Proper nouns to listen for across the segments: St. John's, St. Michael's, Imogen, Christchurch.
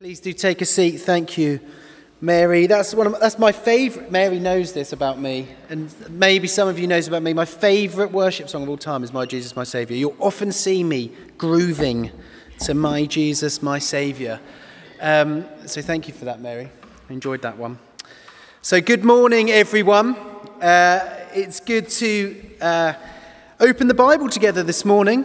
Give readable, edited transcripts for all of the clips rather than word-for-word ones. Please do take a seat. Thank you, Mary. That's my favourite. Mary knows this about me, and maybe some of you knows about me. My favourite worship song of all time is "My Jesus, My Saviour." You'll often see me grooving to "My Jesus, My Saviour." So thank you for that, Mary. I enjoyed that one. So good morning, everyone. It's good to open the Bible together this morning.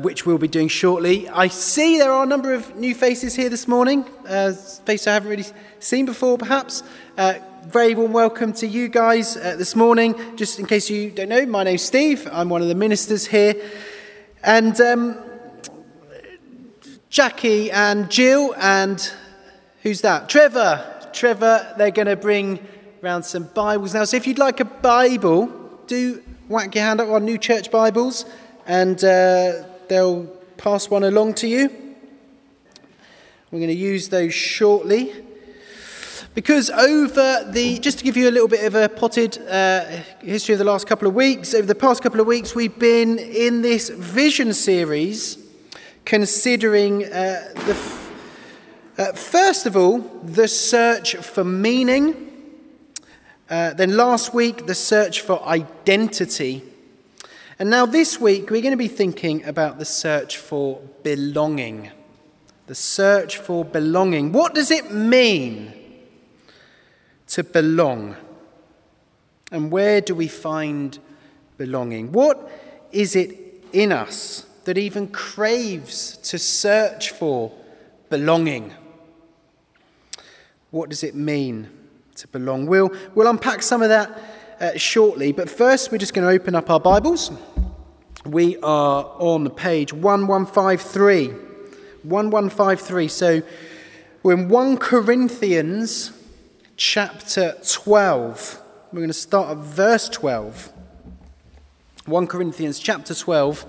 Which we'll be doing shortly. I see there are a number of new faces here this morning, faces I haven't really seen before perhaps. Very warm welcome to you guys this morning. Just in case you don't know, my name's Steve, I'm one of the ministers here. And Jackie and Jill and who's that? Trevor, they're going to bring round some Bibles now. So if you'd like a Bible, do whack your hand up on New Church Bibles. And they'll pass one along to you. We're going to use those shortly. Because just to give you a little bit of a potted history of the last couple of weeks, over the past couple of weeks we've been in this vision series considering, first of all, the search for meaning. Then last week, the search for identity. And now this week, we're going to be thinking about the search for belonging. The search for belonging. What does it mean to belong? And where do we find belonging? What is it in us that even craves to search for belonging? What does it mean to belong? We'll unpack some of that shortly, but first we're just going to open up our Bibles. We are on page 1153. 1153. So we're in 1 Corinthians chapter 12. We're going to start at verse 12. 1 Corinthians chapter 12.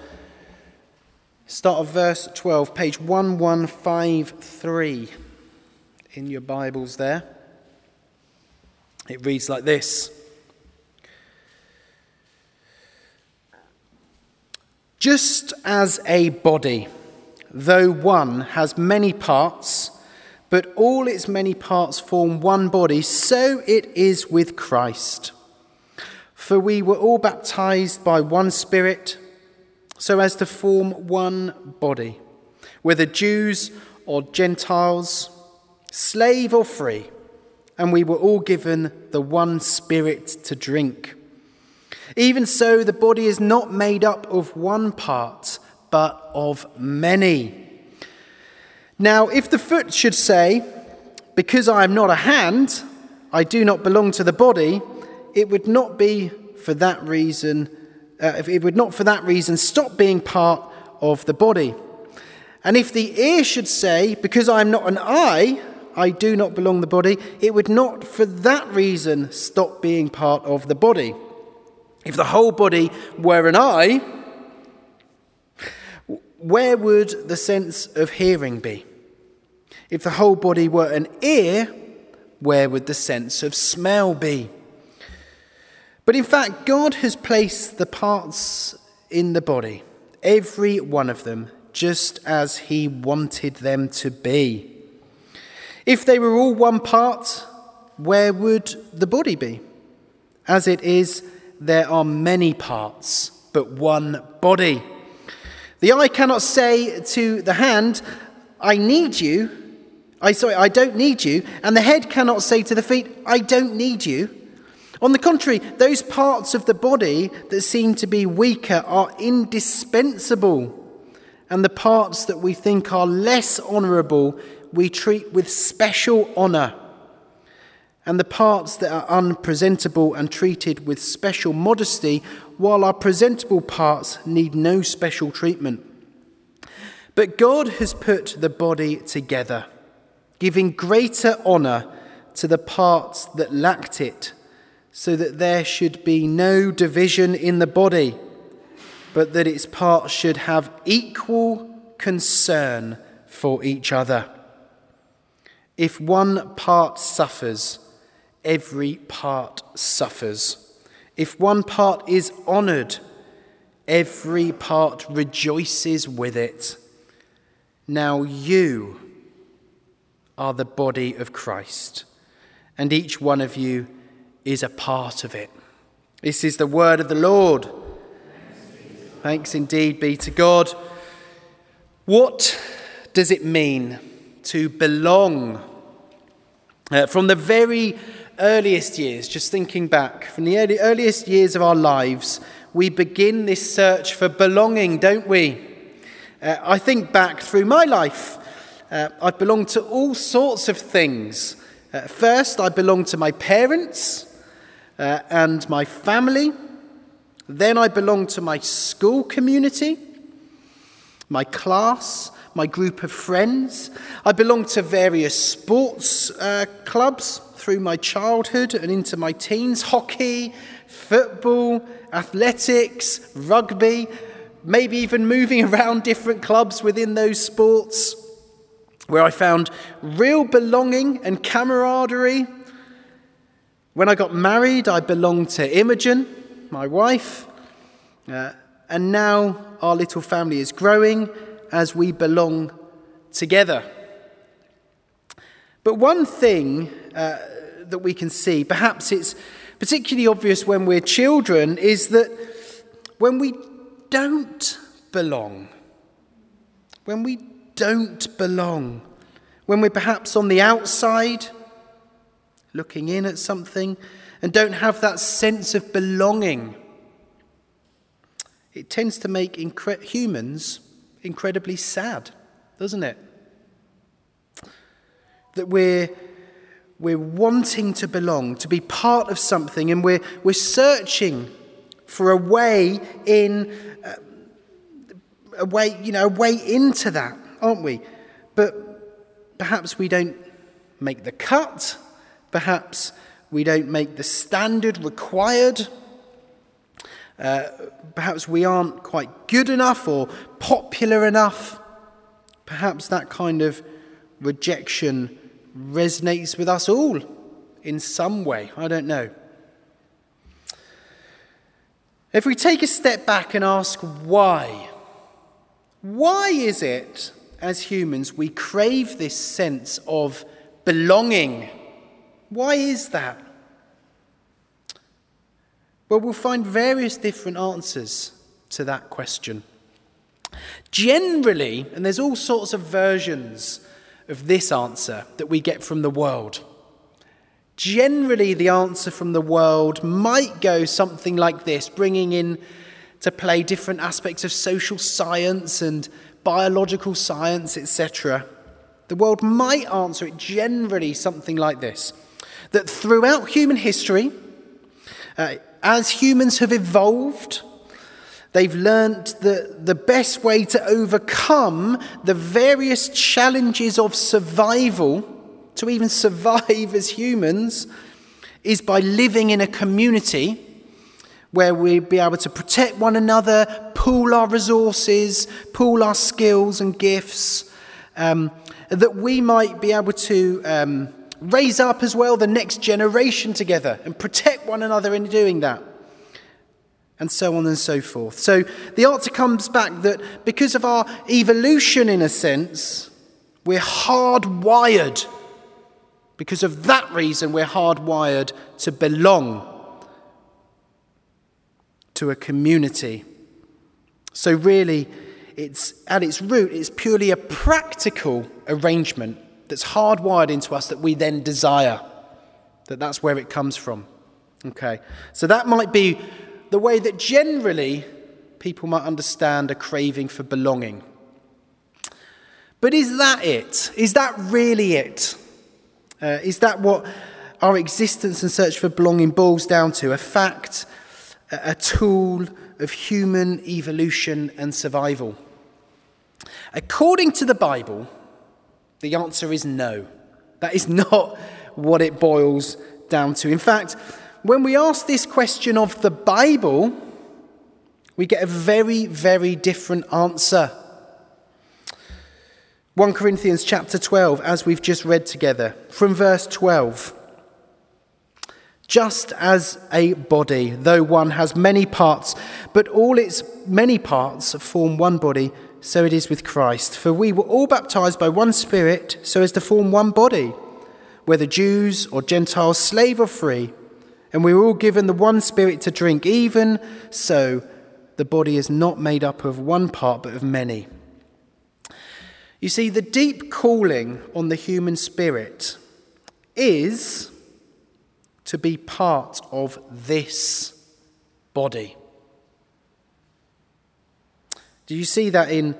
Start at verse 12, page 1153 in your Bibles there. It reads like this. Just as a body, though one, has many parts, but all its many parts form one body, so it is with Christ. For we were all baptized by one Spirit, so as to form one body, whether Jews or Gentiles, slave or free, and we were all given the one Spirit to drink. Even so, the body is not made up of one part, but of many. Now, if the foot should say, because I am not a hand, I do not belong to the body, it would not for that reason stop being part of the body. And if the ear should say, because I am not an eye, I do not belong to the body, it would not for that reason stop being part of the body. If the whole body were an eye, where would the sense of hearing be? If the whole body were an ear, where would the sense of smell be? But in fact, God has placed the parts in the body, every one of them, just as He wanted them to be. If they were all one part, where would the body be? As it is, there are many parts, but one body. The eye cannot say to the hand, I don't need you. And the head cannot say to the feet, I don't need you. On the contrary, those parts of the body that seem to be weaker are indispensable. And the parts that we think are less honourable, we treat with special honour. And the parts that are unpresentable and treated with special modesty, while our presentable parts need no special treatment. But God has put the body together, giving greater honour to the parts that lacked it, so that there should be no division in the body, but that its parts should have equal concern for each other. If one part suffers, every part suffers. If one part is honoured, every part rejoices with it. Now you are the body of Christ, and each one of you is a part of it. This is the word of the Lord. Thanks indeed be to God. What does it mean to belong? From the very earliest years, just thinking back, from the earliest years of our lives, we begin this search for belonging, don't we? I think back through my life. I belonged to all sorts of things. First, I belonged to my parents and my family. Then I belonged to my school community, my class, my group of friends. I belonged to various sports clubs through my childhood and into my teens. Hockey, football, athletics, rugby, maybe even moving around different clubs within those sports, where I found real belonging and camaraderie. When I got married, I belonged to Imogen, my wife, and now our little family is growing as we belong together. But one thing that we can see, perhaps it's particularly obvious when we're children, is that when we don't belong, when we're perhaps on the outside, looking in at something, and don't have that sense of belonging, it tends to make humans incredibly sad, doesn't it? That we're wanting to belong, to be part of something, and we're searching for a way into that, aren't we? But perhaps we don't make the cut. Perhaps we don't make the standard required. Perhaps we aren't quite good enough or popular enough. Perhaps that kind of rejection resonates with us all in some way. I don't know. If we take a step back and ask why is it as humans we crave this sense of belonging? Why is that? Well, we'll find various different answers to that question. Generally, and there's all sorts of versions of this answer that we get from the world. Generally, the answer from the world might go something like this, bringing in to play different aspects of social science and biological science, etc. The world might answer it generally something like this, that throughout human history, as humans have evolved, they've learnt that the best way to overcome the various challenges of survival, to even survive as humans, is by living in a community where we'd be able to protect one another, pool our resources, pool our skills and gifts, that we might be able to raise up as well the next generation together and protect one another in doing that, and so on and so forth. So the answer comes back that because of our evolution, in a sense, we're hardwired. Because of that reason, we're hardwired to belong to a community. So really, it's at its root, it's purely a practical arrangement that's hardwired into us that we then desire. That's where it comes from. Okay, so that might be the way that generally people might understand a craving for belonging. But is that it? Is that really it? Is that what our existence and search for belonging boils down to? A fact, a tool of human evolution and survival? According to the Bible, the answer is no. That is not what it boils down to. In fact, when we ask this question of the Bible, we get a very, very different answer. 1 Corinthians chapter 12, as we've just read together, from verse 12. Just as a body, though one has many parts, but all its many parts form one body, so it is with Christ. For we were all baptized by one Spirit so as to form one body, whether Jews or Gentiles, slave or free, and we were all given the one Spirit to drink. Even so, the body is not made up of one part but of many. You see, the deep calling on the human spirit is to be part of this body. Do you see that in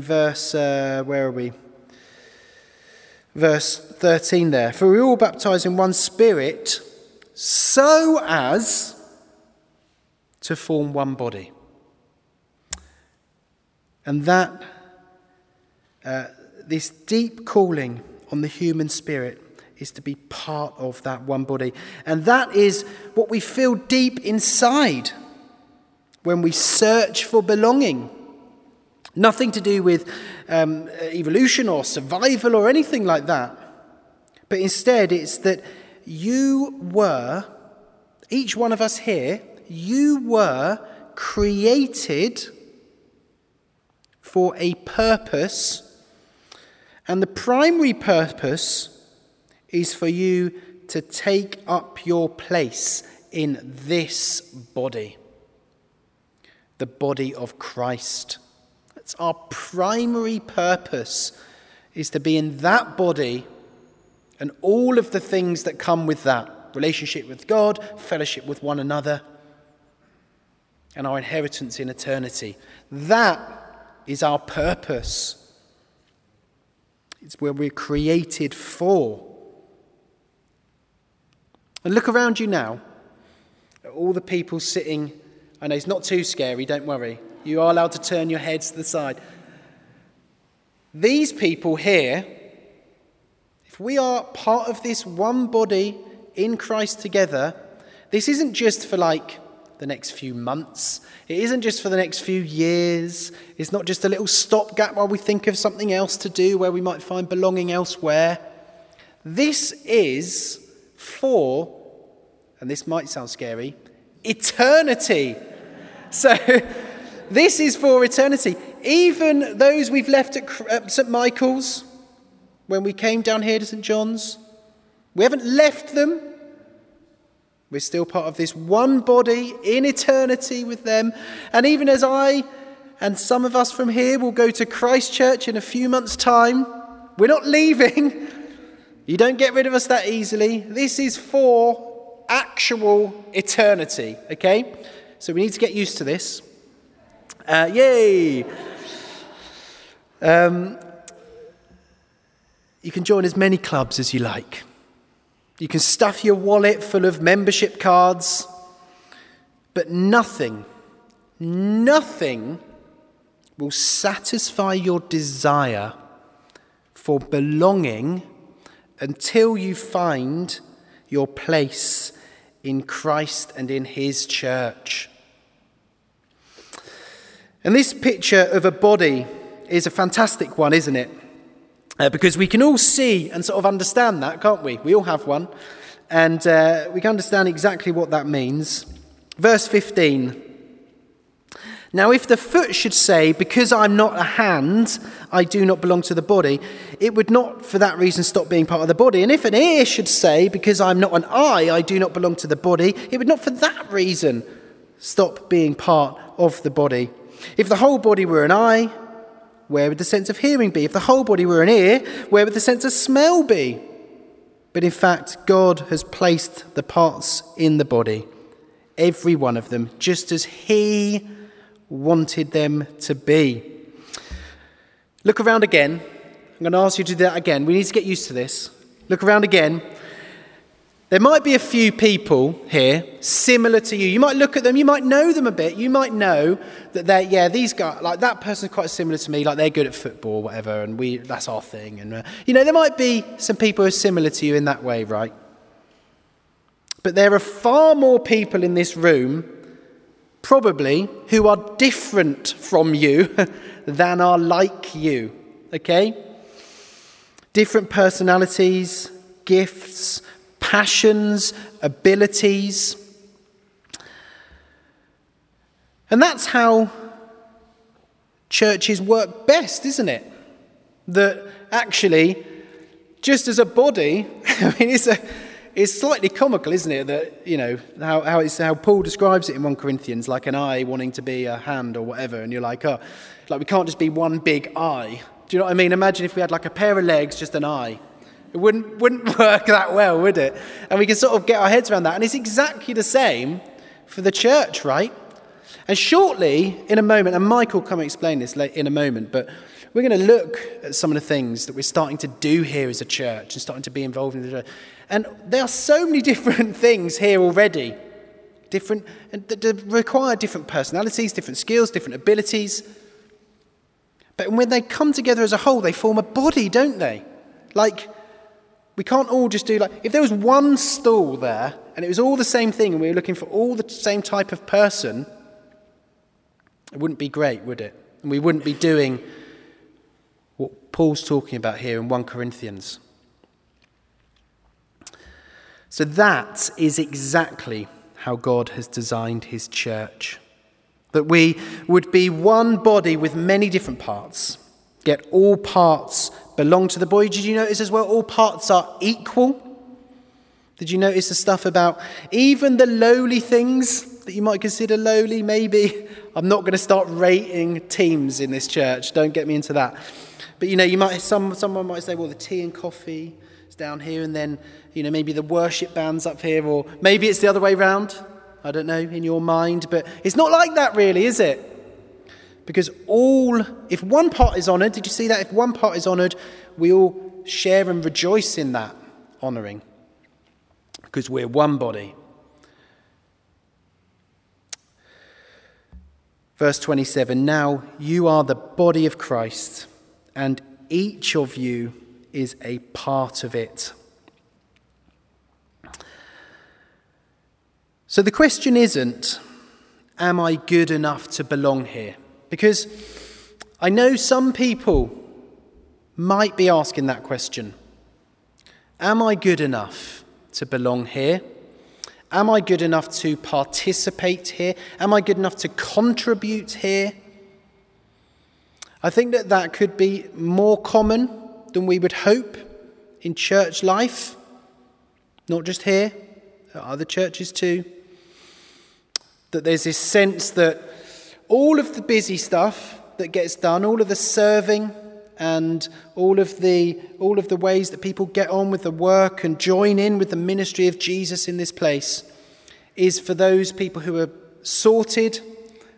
verse where are we? Verse 13 there. For we all baptized in one Spirit, so as to form one body, and that. This deep calling on the human spirit is to be part of that one body. And that is what we feel deep inside when we search for belonging. Nothing to do with evolution or survival or anything like that. But instead, it's that you were, each one of us here, you were created for a purpose. And the primary purpose is for you to take up your place in this body, the body of Christ. That's our primary purpose, is to be in that body and all of the things that come with that. Relationship with God, fellowship with one another, and our inheritance in eternity. That is our purpose. It's where we're created for. And look around you now at all the people sitting. I know it's not too scary, don't worry. You are allowed to turn your heads to the side. These people here, if we are part of this one body in Christ together, this isn't just for like the next few months. It isn't just for the next few years. It's not just a little stopgap while we think of something else to do where we might find belonging elsewhere. This is for, and this might sound scary, eternity. So this is for eternity. Even those we've left at St. Michael's when we came down here to St. John's, we haven't left them. We're still part of this one body in eternity with them. And even as I and some of us from here will go to Christchurch in a few months' time, we're not leaving. You don't get rid of us that easily. This is for actual eternity, okay? So we need to get used to this. Yay! You can join as many clubs as you like. You can stuff your wallet full of membership cards, but nothing will satisfy your desire for belonging until you find your place in Christ and in his church. And this picture of a body is a fantastic one, isn't it? Because we can all see and sort of understand that, can't we? We all have one. And we can understand exactly what that means. Verse 15. Now, if the foot should say, because I'm not a hand, I do not belong to the body, it would not for that reason stop being part of the body. And if an ear should say, because I'm not an eye, I do not belong to the body, it would not for that reason stop being part of the body. If the whole body were an eye, where would the sense of hearing be? If the whole body were an ear, where would the sense of smell be? But in fact, God has placed the parts in the body, every one of them, just as he wanted them to be. Look around again. I'm going to ask you to do that again. We need to get used to this. Look around again. There might be a few people here similar to you. You might look at them, you might know them a bit. You might know that they're, yeah, these guys, like that person's quite similar to me, like they're good at football or whatever, and that's our thing. And, you know, there might be some people who are similar to you in that way, right? But there are far more people in this room, probably, who are different from you than are like you, okay? Different personalities, gifts, passions, abilities. And that's how churches work best, isn't it? That actually, just as a body, I mean, it's slightly comical, isn't it? That, you know, how Paul describes it in 1 Corinthians, like an eye wanting to be a hand or whatever, and you're like, oh, like we can't just be one big eye. Do you know what I mean? Imagine if we had like a pair of legs, just an eye. It wouldn't work that well, would it? And we can sort of get our heads around that. And it's exactly the same for the church, right? And shortly, in a moment, and Michael will come and explain this in a moment, but we're going to look at some of the things that we're starting to do here as a church and starting to be involved in the church. And there are so many different things here already, different, and that require different personalities, different skills, different abilities. But when they come together as a whole, they form a body, don't they? Like, we can't all just do, like, if there was one stool there and it was all the same thing and we were looking for all the same type of person, it wouldn't be great, would it? And we wouldn't be doing what Paul's talking about here in 1 Corinthians. So that is exactly how God has designed his church. That we would be one body with many different parts, yet all parts belong to the body. Did you notice as well, all parts are equal? Did you notice the stuff about even the lowly things that you might consider lowly, maybe? I'm not going to start rating teams in this church. Don't get me into that. But, you know, you might someone might say, well, the tea and coffee is down here, and then, you know, maybe the worship band's up here, or maybe it's the other way round. I don't know, in your mind, but it's not like that really, is it? Because if one part is honoured, did you see that? If one part is honoured, we all share and rejoice in that honouring because we're one body. Verse 27, now you are the body of Christ and each of you is a part of it. So the question isn't, am I good enough to belong here? Because I know some people might be asking that question. Am I good enough to belong here? Am I good enough to participate here? Am I good enough to contribute here? I think that could be more common than we would hope in church life, not just here, at other churches too. That there's this sense that all of the busy stuff that gets done, all of the serving and all of the ways that people get on with the work and join in with the ministry of Jesus in this place is for those people who are sorted,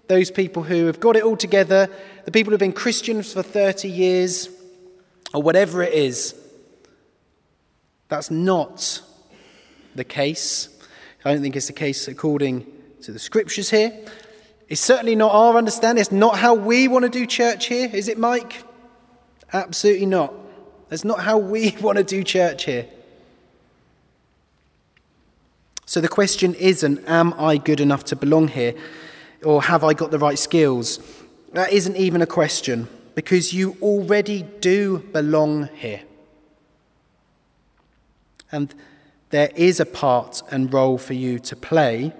those people who have got it all together, the people who have been Christians for 30 years or whatever it is. That's not the case. I don't think it's the case according to the scriptures here. It's certainly not our understanding. It's not how we want to do church here. Is it, Mike? Absolutely not. That's not how we want to do church here. So the question isn't, am I good enough to belong here? Or have I got the right skills? That isn't even a question, because you already do belong here. And there is a part and role for you to play.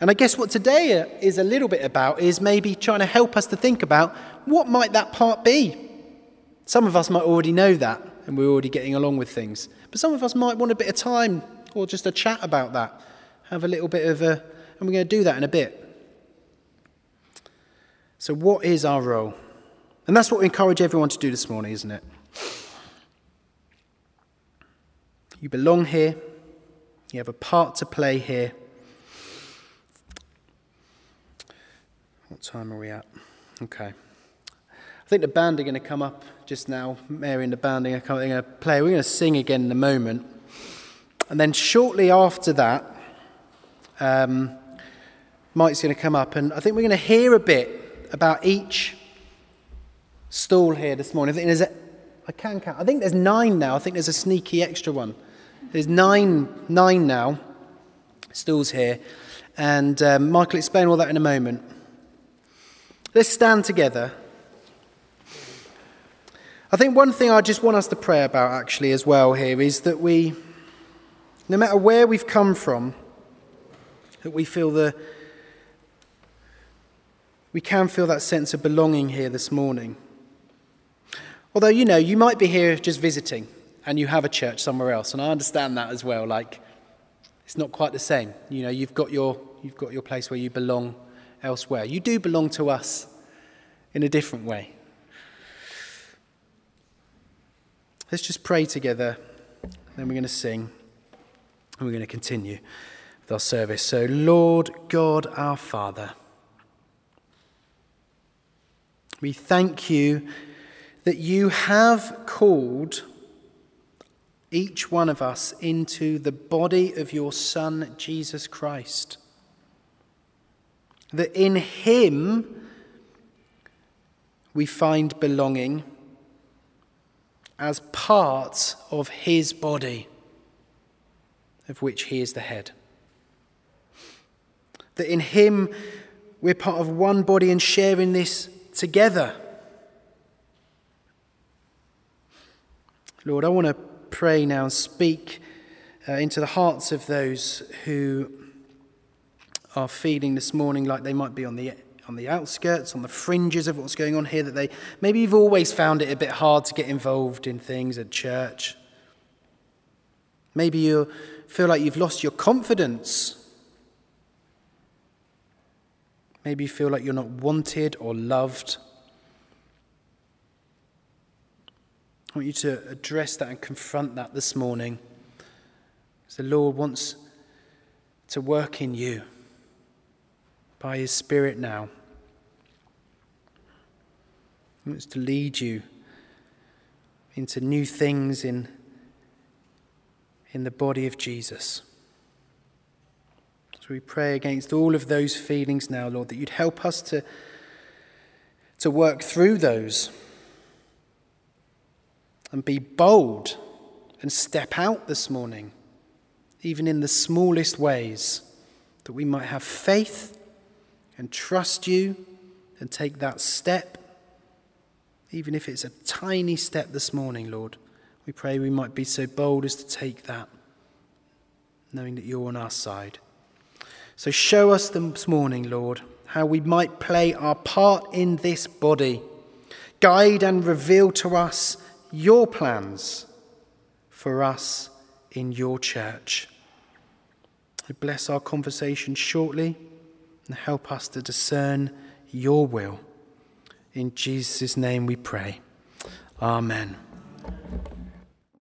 And I guess what today is a little bit about is maybe trying to help us to think about what might that part be. Some of us might already know that and we're already getting along with things. But some of us might want a bit of time or just a chat about that. Have a little bit of a... and we're going to do that in a bit. So what is our role? And that's what we encourage everyone to do this morning, isn't it? You belong here. You have a part to play here. What time are we at? Okay. I think the band are going to come up just now. Mary and the band are going to play. We're going to sing again in a moment. And then shortly after that, Mike's going to come up. And I think we're going to hear a bit about each stool here this morning. I think there's I can count. I think there's 9 now. I think there's a sneaky extra one. There's nine now stools here. And Michael, explain all that in a moment. Let's stand together. I think one thing I just want us to pray about actually as well here is that we, no matter where we've come from, that we feel the we can feel that sense of belonging here this morning. Although, you know, you might be here just visiting and you have a church somewhere else. And I understand that as well. Like, it's not quite the same. You know, you've got your place where you belong elsewhere. You do belong to us in a different way. Let's just pray together. Then we're going to sing and we're going to continue with our service. So, Lord God, our Father, we thank you that you have called each one of us into the body of your Son, Jesus Christ. That in him we find belonging as part of his body, of which he is the head. That in him we're part of one body and sharing this together. Lord, I want to pray now and speak into the hearts of those who are feeling this morning like they might be on the outskirts, on the fringes of what's going on here, that they maybe you've always found it a bit hard to get involved in things at church. Maybe you feel like you've lost your confidence. Maybe you feel like you're not wanted or loved. I want you to address that and confront that this morning. Because the Lord wants to work in you by his Spirit now. He wants to lead you into new things in the body of Jesus. So we pray against all of those feelings now, Lord, that you'd help us to work through those. And be bold and step out this morning, even in the smallest ways, that we might have faith and trust you and take that step. Even if it's a tiny step this morning, Lord, we pray we might be so bold as to take that, knowing that you're on our side. So show us this morning, Lord, how we might play our part in this body. Guide and reveal to us your plans for us in your church. I bless our conversation shortly and help us to discern your will. In Jesus' name we pray. Amen.